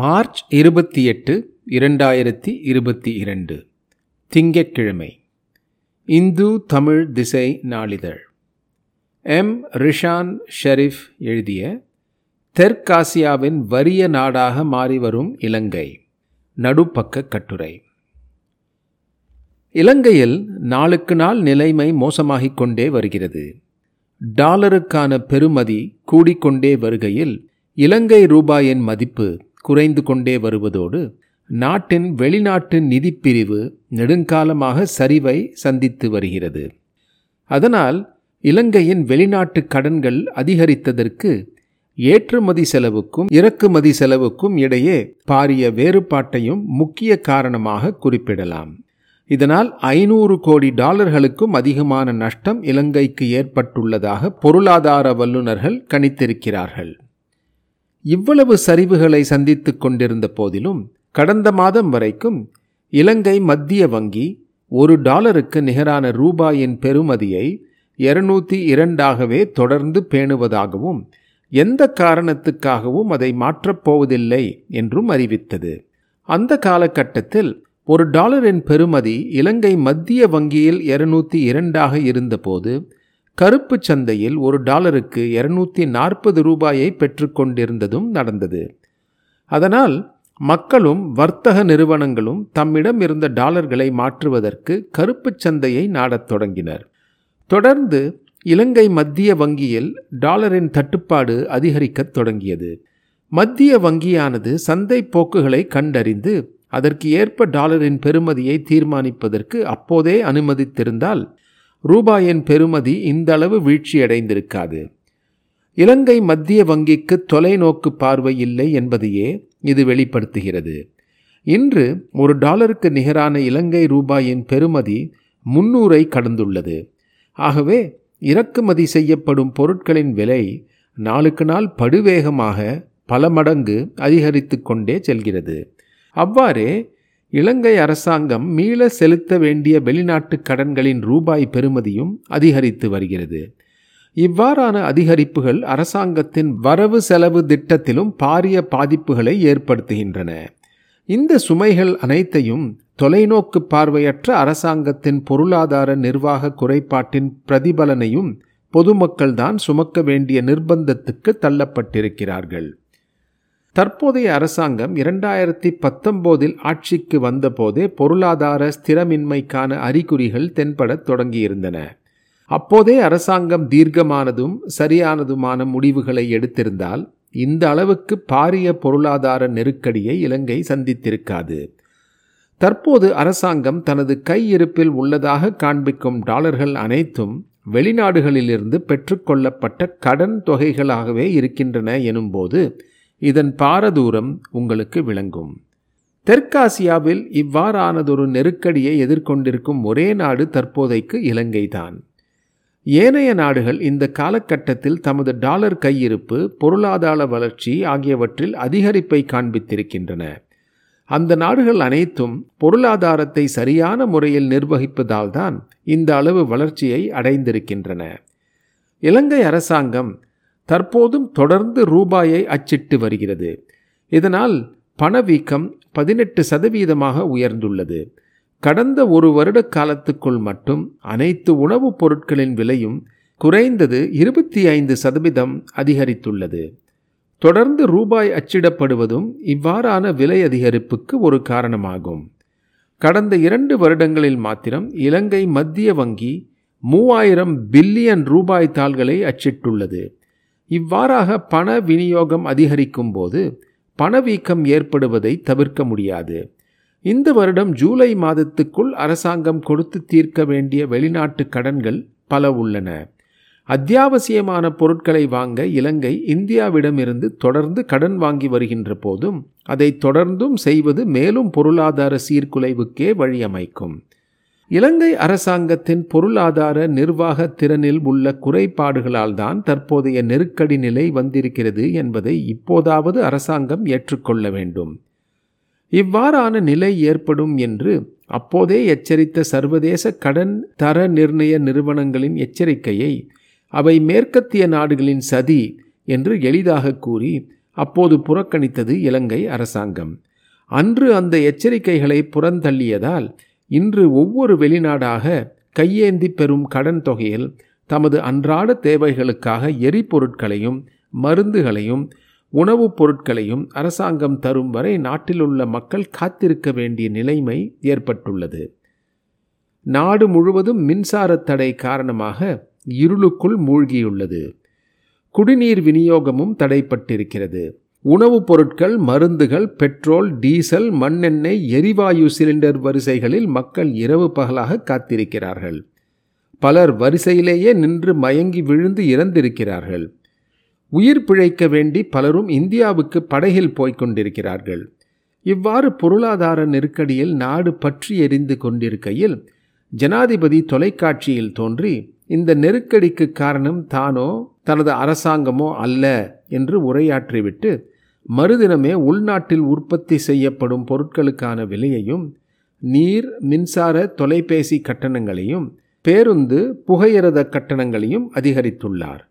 March 28, 2022 திங்கட்கிழமை. இந்து தமிழ் திசை நாளிதழ். எம் ரிஷான் ஷெரீஃப் எழுதிய தெற்காசியாவின் வறிய நாடாக மாறிவரும் இலங்கை நடுப்பக்கக் கட்டுரை. இலங்கையில் நாளுக்கு நாள் நிலைமை மோசமாகிக் கொண்டே வருகிறது. டாலருக்கான பெறுமதி கூடிக்கொண்டே வருகையில் இலங்கை ரூபாயின் மதிப்பு குறைந்து கொண்டே வருவதோடு நாட்டின் வெளிநாட்டு நிதிப்பிரிவு நெடுங்காலமாக சரிவை சந்தித்து வருகிறது. அதனால் இலங்கையின் வெளிநாட்டு கடன்கள் அதிகரித்ததற்கு ஏற்றுமதி செலவுக்கும் இறக்குமதி செலவுக்கும் இடையே பாரிய வேறுபாட்டையும் முக்கிய காரணமாக குறிப்பிடலாம். இதனால் $500 கோடி அதிகமான நஷ்டம் இலங்கைக்கு ஏற்பட்டுள்ளதாக பொருளாதார வல்லுநர்கள் கணித்திருக்கிறார்கள். இவ்வளவு சரிவுகளை சந்தித்து கொண்டிருந்த போதிலும் கடந்த மாதம் வரைக்கும் இலங்கை மத்திய வங்கி $1க்கு நிகரான ரூபாயின் பெறுமதியை 202ஆகவே தொடர்ந்து பேணுவதாகவும் எந்த காரணத்துக்காகவும் அதை மாற்றப்போவதில்லை என்றும் அறிவித்தது. அந்த காலகட்டத்தில் $1 பெறுமதி இலங்கை மத்திய வங்கியில் 202ஆக இருந்தபோது கருப்பு சந்தையில் $1க்கு $240 பெற்றுக்கொண்டிருந்ததும் நடந்தது. அதனால் மக்களும் வர்த்தக நிறுவனங்களும் தம்மிடம் இருந்த டாலர்களை மாற்றுவதற்கு கருப்பு சந்தையை நாடத் தொடங்கினர். தொடர்ந்து இலங்கை மத்திய வங்கியில் டாலரின் தட்டுப்பாடு அதிகரிக்கத் தொடங்கியது. மத்திய வங்கியானது சந்தை போக்குகளை கண்டறிந்து அதற்கு ஏற்ப டாலரின் பெறுமதியை தீர்மானிப்பதற்கு அப்போதே அனுமதித்திருந்தால் ரூபாயின் பெறுமதி இந்த அளவு வீழ்ச்சியடைந்திருக்காது. இலங்கை மத்திய வங்கிக்கு தொலைநோக்கு பார்வை இல்லை என்பதையே இது வெளிப்படுத்துகிறது. இன்று $1க்கு நிகரான இலங்கை ரூபாயின் பெறுமதி 300ஐ கடந்துள்ளது. ஆகவே இறக்குமதி செய்யப்படும் பொருட்களின் விலை நாளுக்கு நாள் படுவேகமாக பல மடங்கு அதிகரித்து கொண்டே செல்கிறது. அவ்வாறே இலங்கை அரசாங்கம் மீள செலுத்த வேண்டிய வெளிநாட்டு கடன்களின் ரூபாய் பெறுமதியும் அதிகரித்து வருகிறது. இவ்வாறான அதிகரிப்புகள் அரசாங்கத்தின் வரவு செலவு திட்டத்திலும் பாரிய பாதிப்புகளை ஏற்படுத்துகின்றன. இந்த சுமைகள் அனைத்தையும் தொலைநோக்கு பார்வையற்ற அரசாங்கத்தின் பொருளாதார நிர்வாக குறைபாட்டின் பிரதிபலனையும் பொதுமக்கள்தான் சுமக்க வேண்டிய நிர்பந்தத்துக்கு தள்ளப்பட்டிருக்கிறார்கள். தற்போதைய அரசாங்கம் 2019 ஆட்சிக்கு வந்தபோதே பொருளாதார ஸ்திரமின்மைக்கான அறிகுறிகள் தென்படத் தொடங்கியிருந்தன. அப்போதே அரசாங்கம் தீர்க்கமானதும் சரியானதுமான முடிவுகளை எடுத்திருந்தால் இந்த அளவுக்கு பாரிய பொருளாதார நெருக்கடியை இலங்கை சந்தித்திருக்காது. தற்போது அரசாங்கம் தனது கையிருப்பில் உள்ளதாக காண்பிக்கும் டாலர்கள் அனைத்தும் வெளிநாடுகளிலிருந்து பெற்றுக்கொள்ளப்பட்ட கடன் தொகைகளாகவே இருக்கின்றன எனும்போது இதன் பாரதூரம் உங்களுக்கு விளங்கும். தெற்காசியாவில் இவ்வாறானதொரு நெருக்கடியை எதிர்கொண்டிருக்கும் ஒரே நாடு தற்போதைக்கு இலங்கைதான். ஏனைய நாடுகள் இந்த காலகட்டத்தில் தமது டாலர் கையிருப்பு, பொருளாதார வளர்ச்சி ஆகியவற்றில் அதிகரிப்பை காண்பித்திருக்கின்றன. அந்த நாடுகள் அனைத்தும் பொருளாதாரத்தை சரியான முறையில் நிர்வகிப்பதால் தான் இந்த அளவு வளர்ச்சியை அடைந்திருக்கின்றன. இலங்கை அரசாங்கம் தற்போதும் தொடர்ந்து ரூபாயை அச்சிட்டு வருகிறது. இதனால் பணவீக்கம் 18% உயர்ந்துள்ளது. கடந்த ஒரு வருட காலத்துக்குள் மட்டும் அனைத்து உணவுப் பொருட்களின் விலையும் குறைந்தது 25% அதிகரித்துள்ளது. தொடர்ந்து ரூபாய் அச்சிடப்படுவதும் இவ்வாறான விலை அதிகரிப்புக்கு ஒரு காரணமாகும். கடந்த 2 வருடங்களில் மாத்திரம் இலங்கை மத்திய வங்கி 3000 பில்லியன் ரூபாய் தாள்களை அச்சிட்டுள்ளது. இவ்வாறாக பண விநியோகம் அதிகரிக்கும் போது பணவீக்கம் ஏற்படுவதை தவிர்க்க முடியாது. இந்த வருடம் ஜூலை மாதத்துக்குள் அரசாங்கம் கொடுத்து தீர்க்க வேண்டிய வெளிநாட்டு கடன்கள் பல உள்ளன. அத்தியாவசியமான பொருட்களை வாங்க இலங்கை இந்தியாவிடமிருந்து தொடர்ந்து கடன் வாங்கி வருகின்ற போதும் அதை தொடர்ந்தும் செய்வது மேலும் பொருளாதார சீர்குலைவுக்கே வழியமைக்கும். இலங்கை அரசாங்கத்தின் பொருளாதார நிர்வாக திறனில் உள்ள குறைபாடுகளால் தான் தற்போதைய நெருக்கடி நிலை வந்திருக்கிறது என்பதை இப்போதாவது அரசாங்கம் ஏற்றுக்கொள்ள வேண்டும். இவ்வாறான நிலை ஏற்படும் என்று அப்போதே எச்சரித்த சர்வதேச கடன் தர நிர்ணய நிறுவனங்களின் எச்சரிக்கையை அவை மேற்கத்திய நாடுகளின் சதி என்று எளிதாக கூறி அப்போது புறக்கணித்தது இலங்கை அரசாங்கம். அன்று அந்த எச்சரிக்கைகளை புறந்தள்ளியதால் இன்று ஒவ்வொரு வெளிநாடாக கையேந்தி பெறும் கடன் தொகையில் தமது அன்றாட தேவைகளுக்காக எரிபொருட்களையும் மருந்துகளையும் உணவுப் பொருட்களையும் அரசாங்கம் தரும் வரை நாட்டிலுள்ள மக்கள் காத்திருக்க வேண்டிய நிலைமை ஏற்பட்டுள்ளது. நாடு முழுவதும் மின்சார தடை காரணமாக இருளுக்குள் மூழ்கியுள்ளது. குடிநீர் விநியோகமும் தடைப்பட்டிருக்கிறது. உணவுப் பொருட்கள், மருந்துகள், பெட்ரோல், டீசல், மண்ணெண்ணெய், எரிவாயு சிலிண்டர் வரிசைகளில் மக்கள் இரவு பகலாக காத்திருக்கிறார்கள். பலர் வரிசையிலேயே நின்று மயங்கி விழுந்து இறந்திருக்கிறார்கள். உயிர் பிழைக்க வேண்டி பலரும் இந்தியாவுக்கு படகில் போய்கொண்டிருக்கிறார்கள். இவ்வாறு பொருளாதார நெருக்கடியில் நாடு பற்றி எரிந்து கொண்டிருக்கையில் ஜனாதிபதி தொலைக்காட்சியில் தோன்றி இந்த நெருக்கடிக்கு காரணம் தானோ தனது அரசாங்கமோ அல்ல என்று உரையாற்றிவிட்டு மறுதினமே உள்நாட்டில் உற்பத்தி செய்யப்படும் பொருட்களுக்கான விலையையும் நீர், மின்சார, தொலைபேசி கட்டணங்களையும் பேருந்து, புகையிரத கட்டணங்களையும் அதிகரித்துள்ளார்.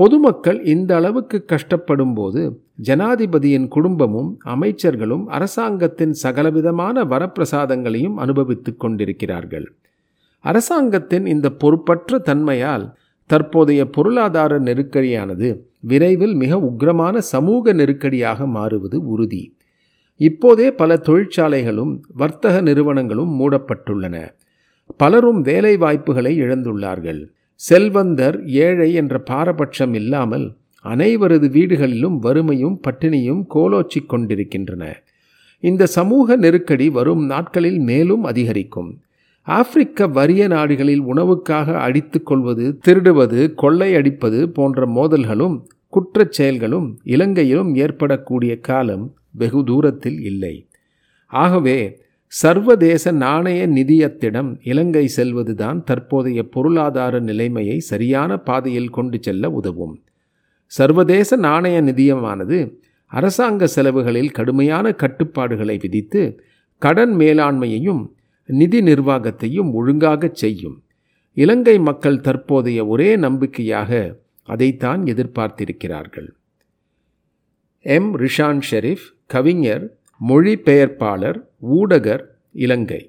பொதுமக்கள் இந்த அளவுக்கு கஷ்டப்படும் போது ஜனாதிபதியின் குடும்பமும் அமைச்சர்களும் அரசாங்கத்தின் சகலவிதமான வரப்பிரசாதங்களையும் அனுபவித்து கொண்டிருக்கிறார்கள். அரசாங்கத்தின் இந்த பொறுப்பற்ற தன்மையால் தற்போதைய பொருளாதார நெருக்கடியானது விரைவில் மிக உக்கிரமான சமூக நெருக்கடியாக மாறுவது உறுதி. இப்போதே பல தொழிற்சாலைகளும் வர்த்தக நிறுவனங்களும் மூடப்பட்டுள்ளன. பலரும் வேலை வாய்ப்புகளை இழந்துள்ளார்கள். செல்வந்தர், ஏழை என்ற பாரபட்சம் இல்லாமல் அனைவரது வீடுகளிலும் வறுமையும் பட்டினியும் கோலோச்சிக் கொண்டிருக்கின்றன. இந்த சமூக நெருக்கடி வரும் நாட்களில் மேலும் அதிகரிக்கும். ஆப்பிரிக்க வறிய நாடுகளில் உணவுக்காக அடித்து கொள்வது, திருடுவது, கொள்ளையடிப்பது போன்ற மோதல்களும் குற்றச் செயல்களும் இலங்கையிலும் ஏற்படக்கூடிய காலம் வெகு தூரத்தில் இல்லை. ஆகவே சர்வதேச நாணய நிதியத்திடம் இலங்கை செல்வதுதான் தற்போதைய பொருளாதார நிலைமையை சரியான பாதையில் கொண்டு செல்ல உதவும். சர்வதேச நாணய நிதியமானது அரசாங்க செலவுகளில் கடுமையான கட்டுப்பாடுகளை விதித்து கடன் மேலாண்மையையும் நிதி நிர்வாகத்தையும் ஒழுங்காக செய்யும். இலங்கை மக்கள் தற்போதைய ஒரே நம்பிக்கையாக அதைத்தான் எதிர்பார்த்திருக்கிறார்கள். M. ரிஷான் ஷெரீஃப், கவிஞர், மொழிபெயர்ப்பாளர், ஊடகர், இலங்கை.